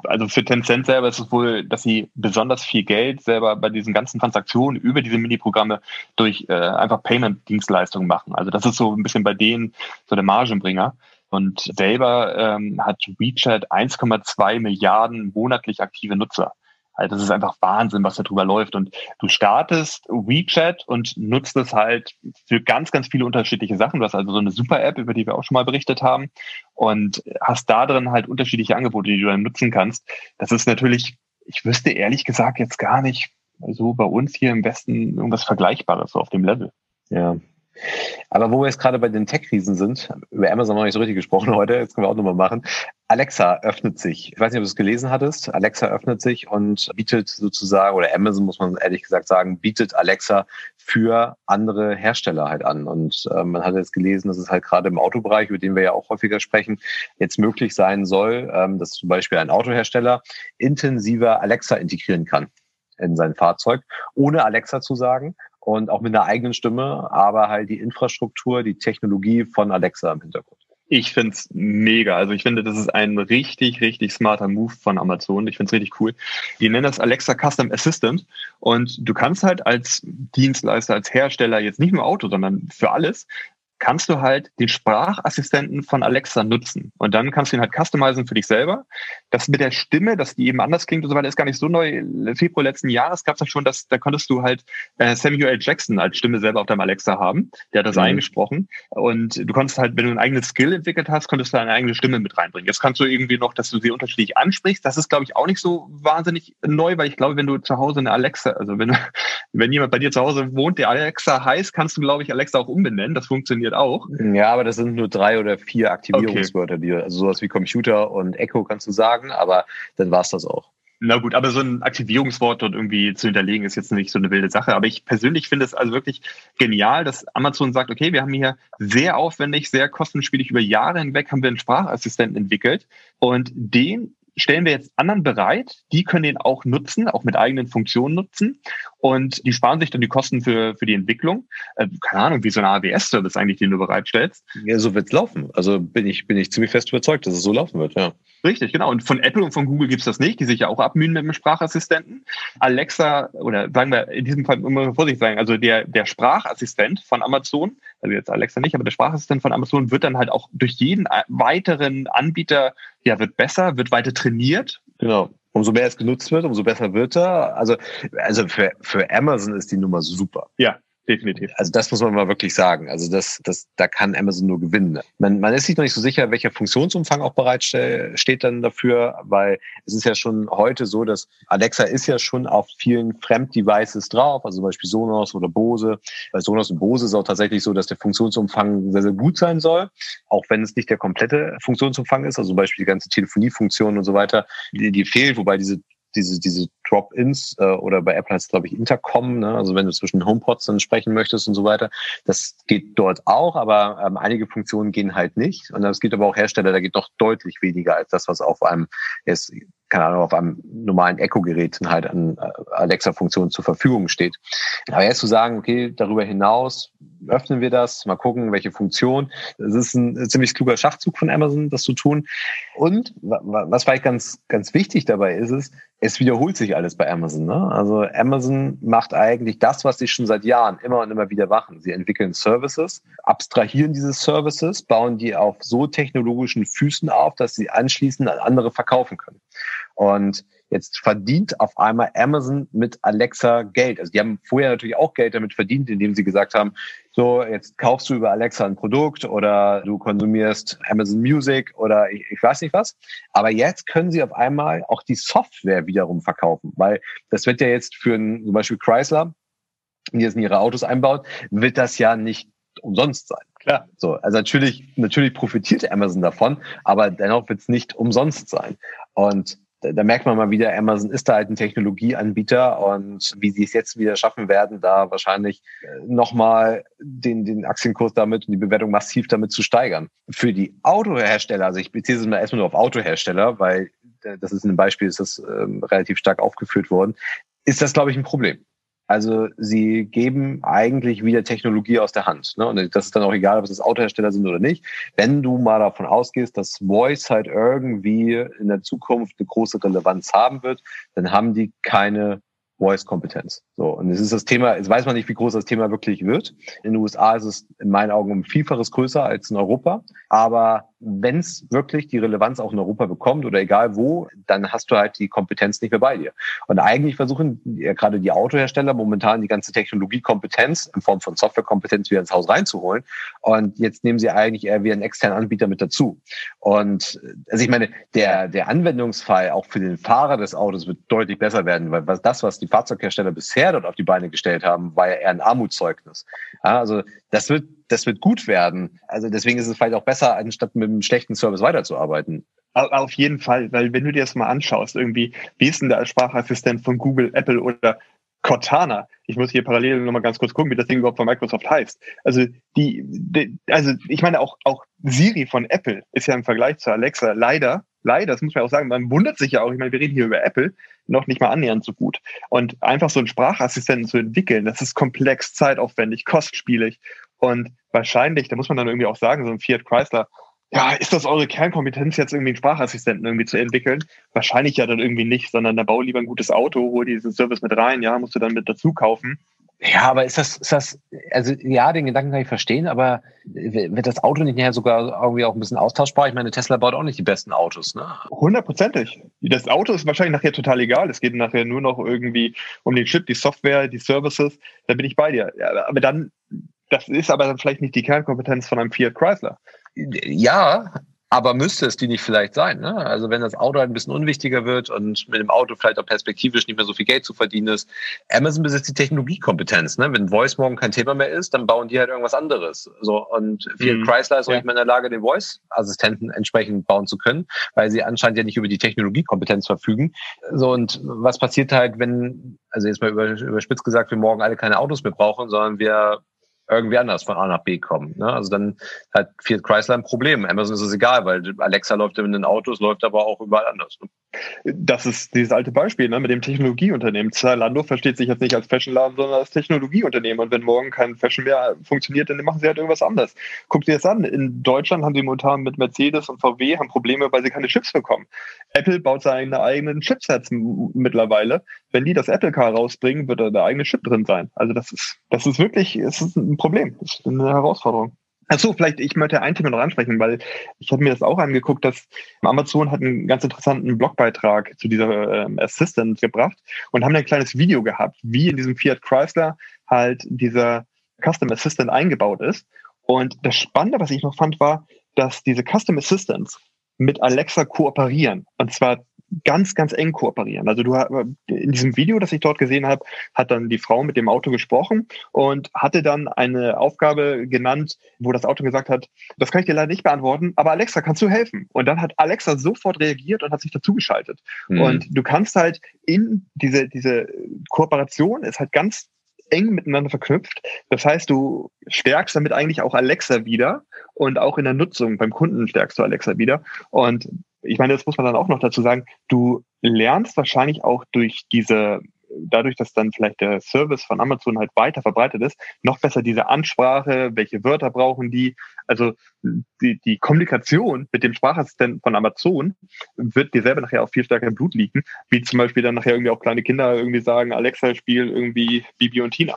Also für Tencent selber ist es wohl, dass sie besonders viel Geld selber bei diesen ganzen Transaktionen über diese Mini-Programme durch äh, einfach Payment-Dienstleistungen machen. Also das ist so ein bisschen bei denen so der Margenbringer. Und selber ähm, hat WeChat eins Komma zwei Milliarden monatlich aktive Nutzer. Also das ist einfach Wahnsinn, was da drüber läuft. Und du startest WeChat und nutzt es halt für ganz, ganz viele unterschiedliche Sachen. Du hast also so eine Super-App, über die wir auch schon mal berichtet haben. Und hast da drin halt unterschiedliche Angebote, die du dann nutzen kannst. Das ist natürlich, ich wüsste ehrlich gesagt jetzt gar nicht so bei uns hier im Westen irgendwas Vergleichbares so auf dem Level. Ja. Aber wo wir jetzt gerade bei den Tech-Riesen sind, über Amazon haben wir nicht so richtig gesprochen heute, jetzt können wir auch nochmal machen. Alexa öffnet sich. Ich weiß nicht, ob du es gelesen hattest. Alexa öffnet sich und bietet sozusagen, oder Amazon muss man ehrlich gesagt sagen, bietet Alexa für andere Hersteller halt an. Und äh, man hat jetzt gelesen, dass es halt gerade im Autobereich, über den wir ja auch häufiger sprechen, jetzt möglich sein soll, ähm, dass zum Beispiel ein Autohersteller intensiver Alexa integrieren kann in sein Fahrzeug, ohne Alexa zu sagen. Und auch mit einer eigenen Stimme, aber halt die Infrastruktur, die Technologie von Alexa im Hintergrund. Ich finde es mega. Also ich finde, das ist ein richtig, richtig smarter Move von Amazon. Ich finde es richtig cool. Die nennen das Alexa Custom Assistant. Und du kannst halt als Dienstleister, als Hersteller, jetzt nicht nur Auto, sondern für alles, kannst du halt den Sprachassistenten von Alexa nutzen. Und dann kannst du ihn halt customizen für dich selber. Das mit der Stimme, dass die eben anders klingt und so weiter, ist gar nicht so neu. Februar letzten Jahres gab es ja schon, dass da konntest du halt äh, Samuel L. Jackson als Stimme selber auf deinem Alexa haben. Der hat das mhm. eingesprochen. Und du konntest halt, wenn du ein eigenes Skill entwickelt hast, konntest du deine eigene Stimme mit reinbringen. Jetzt kannst du irgendwie noch, dass du sie unterschiedlich ansprichst. Das ist, glaube ich, auch nicht so wahnsinnig neu, weil ich glaube, wenn du zu Hause eine Alexa, also wenn, wenn jemand bei dir zu Hause wohnt, der Alexa heißt, kannst du, glaube ich, Alexa auch umbenennen. Das funktioniert auch. Ja, aber das sind nur drei oder vier Aktivierungswörter, okay. Die, also sowas wie Computer und Echo kannst du sagen, aber dann war es das auch. Na gut, aber so ein Aktivierungswort dort irgendwie zu hinterlegen, ist jetzt nicht so eine wilde Sache. Aber ich persönlich finde es also wirklich genial, dass Amazon sagt, okay, wir haben hier sehr aufwendig, sehr kostenspielig über Jahre hinweg haben wir einen Sprachassistenten entwickelt und den stellen wir jetzt anderen bereit, die können den auch nutzen, auch mit eigenen Funktionen nutzen und die sparen sich dann die Kosten für für die Entwicklung. Äh, keine Ahnung, wie so ein A W S-Service eigentlich, den du bereitstellst. Ja, so wird's laufen. Also bin ich bin ich ziemlich fest überzeugt, dass es so laufen wird, ja. Richtig, genau. Und von Apple und von Google gibt's das nicht, die sich ja auch abmühen mit dem Sprachassistenten. Alexa, oder sagen wir in diesem Fall immer vorsichtig sagen, also der der Sprachassistent von Amazon, also jetzt Alexa nicht, aber der Sprachassistent von Amazon wird dann halt auch durch jeden weiteren Anbieter, ja, wird besser, wird weiter trainiert. Genau. Umso mehr es genutzt wird, umso besser wird er. Also, also für, für Amazon ist die Nummer super. Ja, definitiv. Also das muss man mal wirklich sagen. Also das, das, da kann Amazon nur gewinnen. Man, man ist sich noch nicht so sicher, welcher Funktionsumfang auch bereitsteht dann dafür, weil es ist ja schon heute so, dass Alexa ist ja schon auf vielen Fremddevices drauf, also zum Beispiel Sonos oder Bose. Bei Sonos und Bose ist auch tatsächlich so, dass der Funktionsumfang sehr, sehr gut sein soll, auch wenn es nicht der komplette Funktionsumfang ist, also zum Beispiel die ganze Telefoniefunktion und so weiter, die, die fehlt, wobei diese Diese, diese Drop-Ins äh, oder bei Apple heißt es, glaube ich, Intercom, ne? Also wenn du zwischen HomePods dann sprechen möchtest und so weiter, das geht dort auch, aber ähm, einige Funktionen gehen halt nicht. Und es gibt aber auch Hersteller, da geht noch deutlich weniger als das, was auf einem, jetzt, keine Ahnung, auf einem normalen Echo-Gerät halt an Alexa-Funktionen zur Verfügung steht. Aber jetzt zu sagen, okay, darüber hinaus öffnen wir das, mal gucken, welche Funktion. Das ist ein ziemlich kluger Schachzug von Amazon, das zu tun. Und was vielleicht ganz, ganz wichtig dabei ist, ist, es wiederholt sich alles bei Amazon, ne? Also Amazon macht eigentlich das, was sie schon seit Jahren immer und immer wieder machen. Sie entwickeln Services, abstrahieren diese Services, bauen die auf so technologischen Füßen auf, dass sie anschließend an andere verkaufen können. Und jetzt verdient auf einmal Amazon mit Alexa Geld. Also die haben vorher natürlich auch Geld damit verdient, indem sie gesagt haben, so, jetzt kaufst du über Alexa ein Produkt oder du konsumierst Amazon Music oder ich, ich weiß nicht was. Aber jetzt können sie auf einmal auch die Software wiederum verkaufen, weil das wird ja jetzt für einen, zum Beispiel Chrysler, die jetzt in ihre Autos einbaut, wird das ja nicht umsonst sein. Klar. So, also natürlich, natürlich profitiert Amazon davon, aber dennoch wird es nicht umsonst sein. Und da, da merkt man mal wieder, Amazon ist da halt ein Technologieanbieter und wie sie es jetzt wieder schaffen werden, da wahrscheinlich nochmal den, den Aktienkurs damit und die Bewertung massiv damit zu steigern. Für die Autohersteller, also ich beziehe es mal erstmal nur auf Autohersteller, weil das ist ein Beispiel, ist das ähm, relativ stark aufgeführt worden, ist das, glaube ich, ein Problem. Also sie geben eigentlich wieder Technologie aus der Hand. Ne? Und das ist dann auch egal, ob es Autohersteller sind oder nicht. Wenn du mal davon ausgehst, dass Voice halt irgendwie in der Zukunft eine große Relevanz haben wird, dann haben die keine Voice-Kompetenz. So, und es ist das Thema, jetzt weiß man nicht, wie groß das Thema wirklich wird. In den U S A ist es in meinen Augen um Vielfaches größer als in Europa. Aber wenn es wirklich die Relevanz auch in Europa bekommt oder egal wo, dann hast du halt die Kompetenz nicht mehr bei dir. Und eigentlich versuchen ja gerade die Autohersteller momentan die ganze Technologiekompetenz in Form von Softwarekompetenz wieder ins Haus reinzuholen. Und jetzt nehmen sie eigentlich eher wie einen externen Anbieter mit dazu. Und also ich meine, der, der Anwendungsfall auch für den Fahrer des Autos wird deutlich besser werden, weil was, das, was die Fahrzeughersteller bisher dort auf die Beine gestellt haben, war ja eher ein Armutszeugnis. Ja, also das wird, das wird gut werden. Also deswegen ist es vielleicht auch besser, anstatt mit einem schlechten Service weiterzuarbeiten. Auf jeden Fall, weil wenn du dir das mal anschaust, irgendwie, wie ist denn der Sprachassistent von Google, Apple oder Cortana? Ich muss hier parallel nochmal ganz kurz gucken, wie das Ding überhaupt von Microsoft heißt. Also die, die also ich meine auch, auch Siri von Apple ist ja im Vergleich zu Alexa leider Leider, das muss man auch sagen, man wundert sich ja auch, ich meine, wir reden hier über Apple, noch nicht mal annähernd so gut. Und einfach so einen Sprachassistenten zu entwickeln, das ist komplex, zeitaufwendig, kostspielig und wahrscheinlich, da muss man dann irgendwie auch sagen, so ein Fiat Chrysler, ja, ist das eure Kernkompetenz, jetzt irgendwie einen Sprachassistenten irgendwie zu entwickeln? Wahrscheinlich ja dann irgendwie nicht, sondern da bau lieber ein gutes Auto, hol diesen Service mit rein, ja, musst du dann mit dazu kaufen. Ja, aber ist das, ist das, also ja, den Gedanken kann ich verstehen, aber wird das Auto nicht nachher sogar irgendwie auch ein bisschen austauschbar? Ich meine, Tesla baut auch nicht die besten Autos, ne? Hundertprozentig. Das Auto ist wahrscheinlich nachher total egal. Es geht nachher nur noch irgendwie um den Chip, die Software, die Services. Da bin ich bei dir. Aber dann, das ist aber dann vielleicht nicht die Kernkompetenz von einem Fiat Chrysler. Ja, aber müsste es die nicht vielleicht sein, ne? Also wenn das Auto ein bisschen unwichtiger wird und mit dem Auto vielleicht auch perspektivisch nicht mehr so viel Geld zu verdienen ist. Amazon besitzt die Technologiekompetenz, ne? Wenn Voice morgen kein Thema mehr ist, dann bauen die halt irgendwas anderes. So, und Fiat Chrysler ist auch ja. nicht mehr in der Lage, den Voice-Assistenten entsprechend bauen zu können, weil sie anscheinend ja nicht über die Technologiekompetenz verfügen. So, und was passiert halt, wenn, also jetzt mal über, überspitzt gesagt, wir morgen alle keine Autos mehr brauchen, sondern wir irgendwie anders von A nach B kommen. Ne? Also dann hat Fiat Chrysler ein Problem. Amazon ist es egal, weil Alexa läuft in den Autos, läuft aber auch überall anders. Ne? Das ist dieses alte Beispiel, ne? Mit dem Technologieunternehmen. Zalando versteht sich jetzt nicht als Fashionladen, sondern als Technologieunternehmen. Und wenn morgen kein Fashion mehr funktioniert, dann machen sie halt irgendwas anderes. Guck dir das an. In Deutschland haben sie momentan mit Mercedes und V W haben Probleme, weil sie keine Chips bekommen. Apple baut seine eigenen Chipsets mittlerweile. Wenn die das Apple Car rausbringen, wird da der eigene Chip drin sein. Also das ist, das ist wirklich, es ist ein Problem, das ist eine Herausforderung. Achso, vielleicht, ich möchte ein Thema noch ansprechen, weil ich habe mir das auch angeguckt, dass Amazon hat einen ganz interessanten Blogbeitrag zu dieser ähm, Assistant gebracht und haben ein kleines Video gehabt, wie in diesem Fiat Chrysler halt dieser Custom Assistant eingebaut ist. Und das Spannende, was ich noch fand, war, dass diese Custom Assistants mit Alexa kooperieren. Und zwar ganz, ganz eng kooperieren. Also du in diesem Video, das ich dort gesehen habe, hat dann die Frau mit dem Auto gesprochen und hatte dann eine Aufgabe genannt, wo das Auto gesagt hat, das kann ich dir leider nicht beantworten, aber Alexa, kannst du helfen? Und dann hat Alexa sofort reagiert und hat sich dazugeschaltet. Mhm. Und du kannst halt in diese, diese Kooperation ist halt ganz eng miteinander verknüpft. Das heißt, du stärkst damit eigentlich auch Alexa wieder und auch in der Nutzung beim Kunden stärkst du Alexa wieder. Und ich meine, das muss man dann auch noch dazu sagen, du lernst wahrscheinlich auch durch diese, dadurch, dass dann vielleicht der Service von Amazon halt weiter verbreitet ist, noch besser diese Ansprache, welche Wörter brauchen die. Also die, die Kommunikation mit dem Sprachassistenten von Amazon wird dir selber nachher auch viel stärker im Blut liegen, wie zum Beispiel dann nachher irgendwie auch kleine Kinder irgendwie sagen, Alexa, spiel irgendwie Bibi und Tina.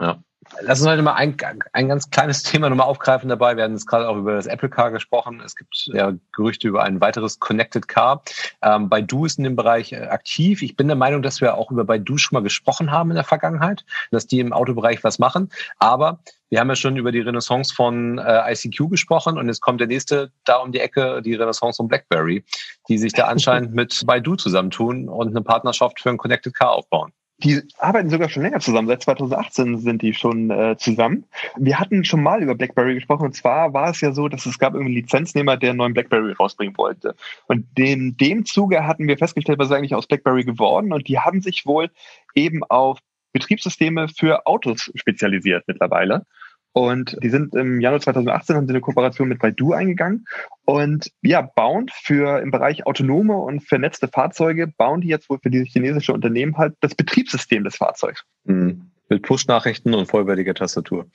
Ja. Lass uns heute mal ein, ein ganz kleines Thema nochmal aufgreifen dabei. Wir hatten jetzt gerade auch über das Apple Car gesprochen. Es gibt ja Gerüchte über ein weiteres Connected Car. Ähm, Baidu ist in dem Bereich äh, aktiv. Ich bin der Meinung, dass wir auch über Baidu schon mal gesprochen haben in der Vergangenheit, dass die im Autobereich was machen. Aber wir haben ja schon über die Renaissance von äh, I C Q gesprochen und jetzt kommt der nächste da um die Ecke, die Renaissance von BlackBerry, die sich da anscheinend mit Baidu zusammentun und eine Partnerschaft für ein Connected Car aufbauen. Die arbeiten sogar schon länger zusammen. Seit zweitausendachtzehn sind die schon äh, zusammen. Wir hatten schon mal über BlackBerry gesprochen. Und zwar war es ja so, dass es gab irgendwie einen Lizenznehmer, der einen neuen BlackBerry rausbringen wollte. Und in dem Zuge hatten wir festgestellt, was ist eigentlich aus BlackBerry geworden. Und die haben sich wohl eben auf Betriebssysteme für Autos spezialisiert mittlerweile. Und die sind im Januar zweitausendachtzehn, haben sie eine Kooperation mit Baidu eingegangen und ja, bauen für im Bereich autonome und vernetzte Fahrzeuge, bauen die jetzt wohl für dieses chinesische Unternehmen halt das Betriebssystem des Fahrzeugs. Mhm. Mit Push-Nachrichten und vollwertiger Tastatur.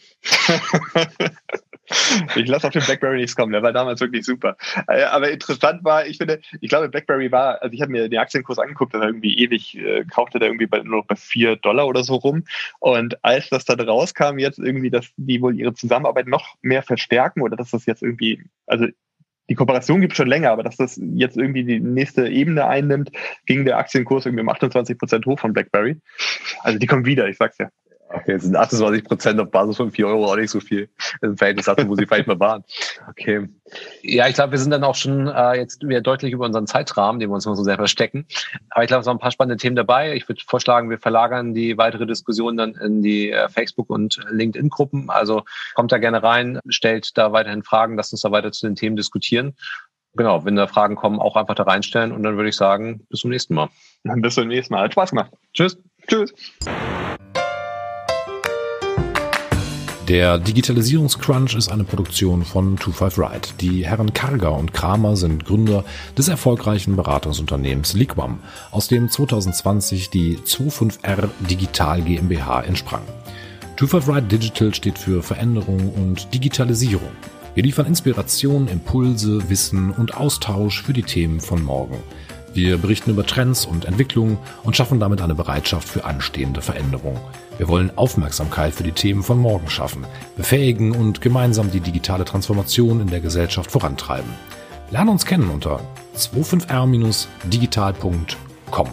Ich lasse auf den BlackBerry nichts kommen, der war damals wirklich super. Aber interessant war, ich finde, ich glaube, BlackBerry war, also ich habe mir den Aktienkurs angeguckt, der irgendwie ewig äh, kaufte, der irgendwie bei, nur noch bei vier Dollar oder so rum. Und als das dann rauskam, jetzt irgendwie, dass die wohl ihre Zusammenarbeit noch mehr verstärken oder dass das jetzt irgendwie, also die Kooperation gibt es schon länger, aber dass das jetzt irgendwie die nächste Ebene einnimmt, ging der Aktienkurs irgendwie um achtundzwanzig Prozent hoch von BlackBerry. Also die kommen wieder, ich sag's ja. Okay, jetzt sind achtundzwanzig Prozent auf Basis von vier Euro auch nicht so viel im Verhältnis dazu, wo sie vielleicht mal waren. Okay. Ja, ich glaube, wir sind dann auch schon äh, jetzt wieder deutlich über unseren Zeitrahmen, den wir uns immer so sehr verstecken. Aber ich glaube, es waren ein paar spannende Themen dabei. Ich würde vorschlagen, wir verlagern die weitere Diskussion dann in die äh, Facebook- und LinkedIn-Gruppen. Also kommt da gerne rein, stellt da weiterhin Fragen, lasst uns da weiter zu den Themen diskutieren. Genau, wenn da Fragen kommen, auch einfach da reinstellen. Und dann würde ich sagen, bis zum nächsten Mal. Dann bis zum nächsten Mal. Hat Spaß gemacht. Tschüss. Tschüss. Der Digitalisierungscrunch ist eine Produktion von twenty-five Ride. Die Herren Karger und Kramer sind Gründer des erfolgreichen Beratungsunternehmens Liquam, aus dem zwanzig zwanzig die fünfundzwanzig R Digital GmbH entsprang. twenty-five Ride Digital steht für Veränderung und Digitalisierung. Wir liefern Inspiration, Impulse, Wissen und Austausch für die Themen von morgen. Wir berichten über Trends und Entwicklungen und schaffen damit eine Bereitschaft für anstehende Veränderungen. Wir wollen Aufmerksamkeit für die Themen von morgen schaffen, befähigen und gemeinsam die digitale Transformation in der Gesellschaft vorantreiben. Lerne uns kennen unter zwei fünf r dash digital punkt com.